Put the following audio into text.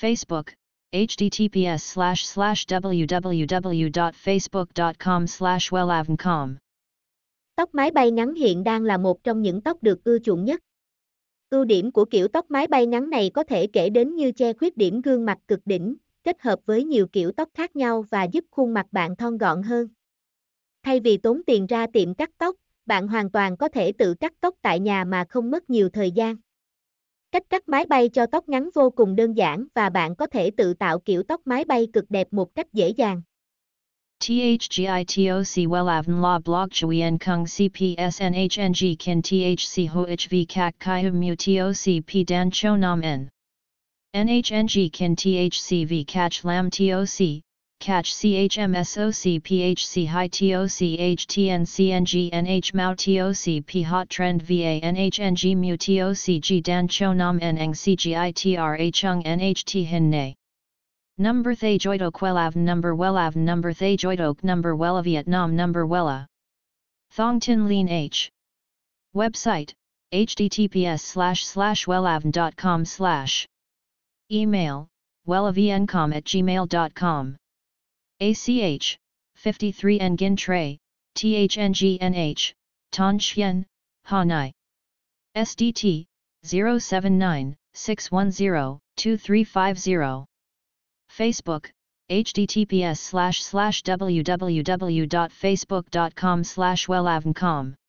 Facebook https://www.facebook.com/wellavncom Tóc mái bay ngắn hiện đang là một trong những tóc được ưa chuộng nhất. Ưu điểm của kiểu tóc mái bay ngắn này có thể kể đến như che khuyết điểm gương mặt cực đỉnh, kết hợp với nhiều kiểu tóc khác nhau và giúp khuôn mặt bạn thon gọn hơn. Thay vì tốn tiền ra tiệm cắt tóc, bạn hoàn toàn có thể tự cắt tóc tại nhà mà không mất nhiều thời gian. Cách cắt mái bay cho tóc ngắn vô cùng đơn giản và bạn có thể tự tạo kiểu tóc mái bay cực đẹp một cách dễ dàng. THGITOC WELAVN LA BLOG CHUI EN KUNG CPSNHNG KIN THC HOHV CAC CHI HUM MU TOC P DAN CHO NAM N NHNG KIN THC V CACH LAM TOC Catch CHMSOC PHC High TOC HTNCNG NH Mao TOC P Hot Trend VA NHNG Mu TOC G Dan Cho Nam Nang CGITRA Chung NHT Hin Nay Number Thay Joidok Wellavn Number Thay Joidok Number Wella Vietnam Number Wella Thong Tin Lean H Website https://wellavn.com/ Email wellavncom@gmail.com ACH 53 Nguyen Tray THNGNH Thanh Chien Hà Nội SDT 079-610-2350 Facebook https://www.facebook.com/wellavncom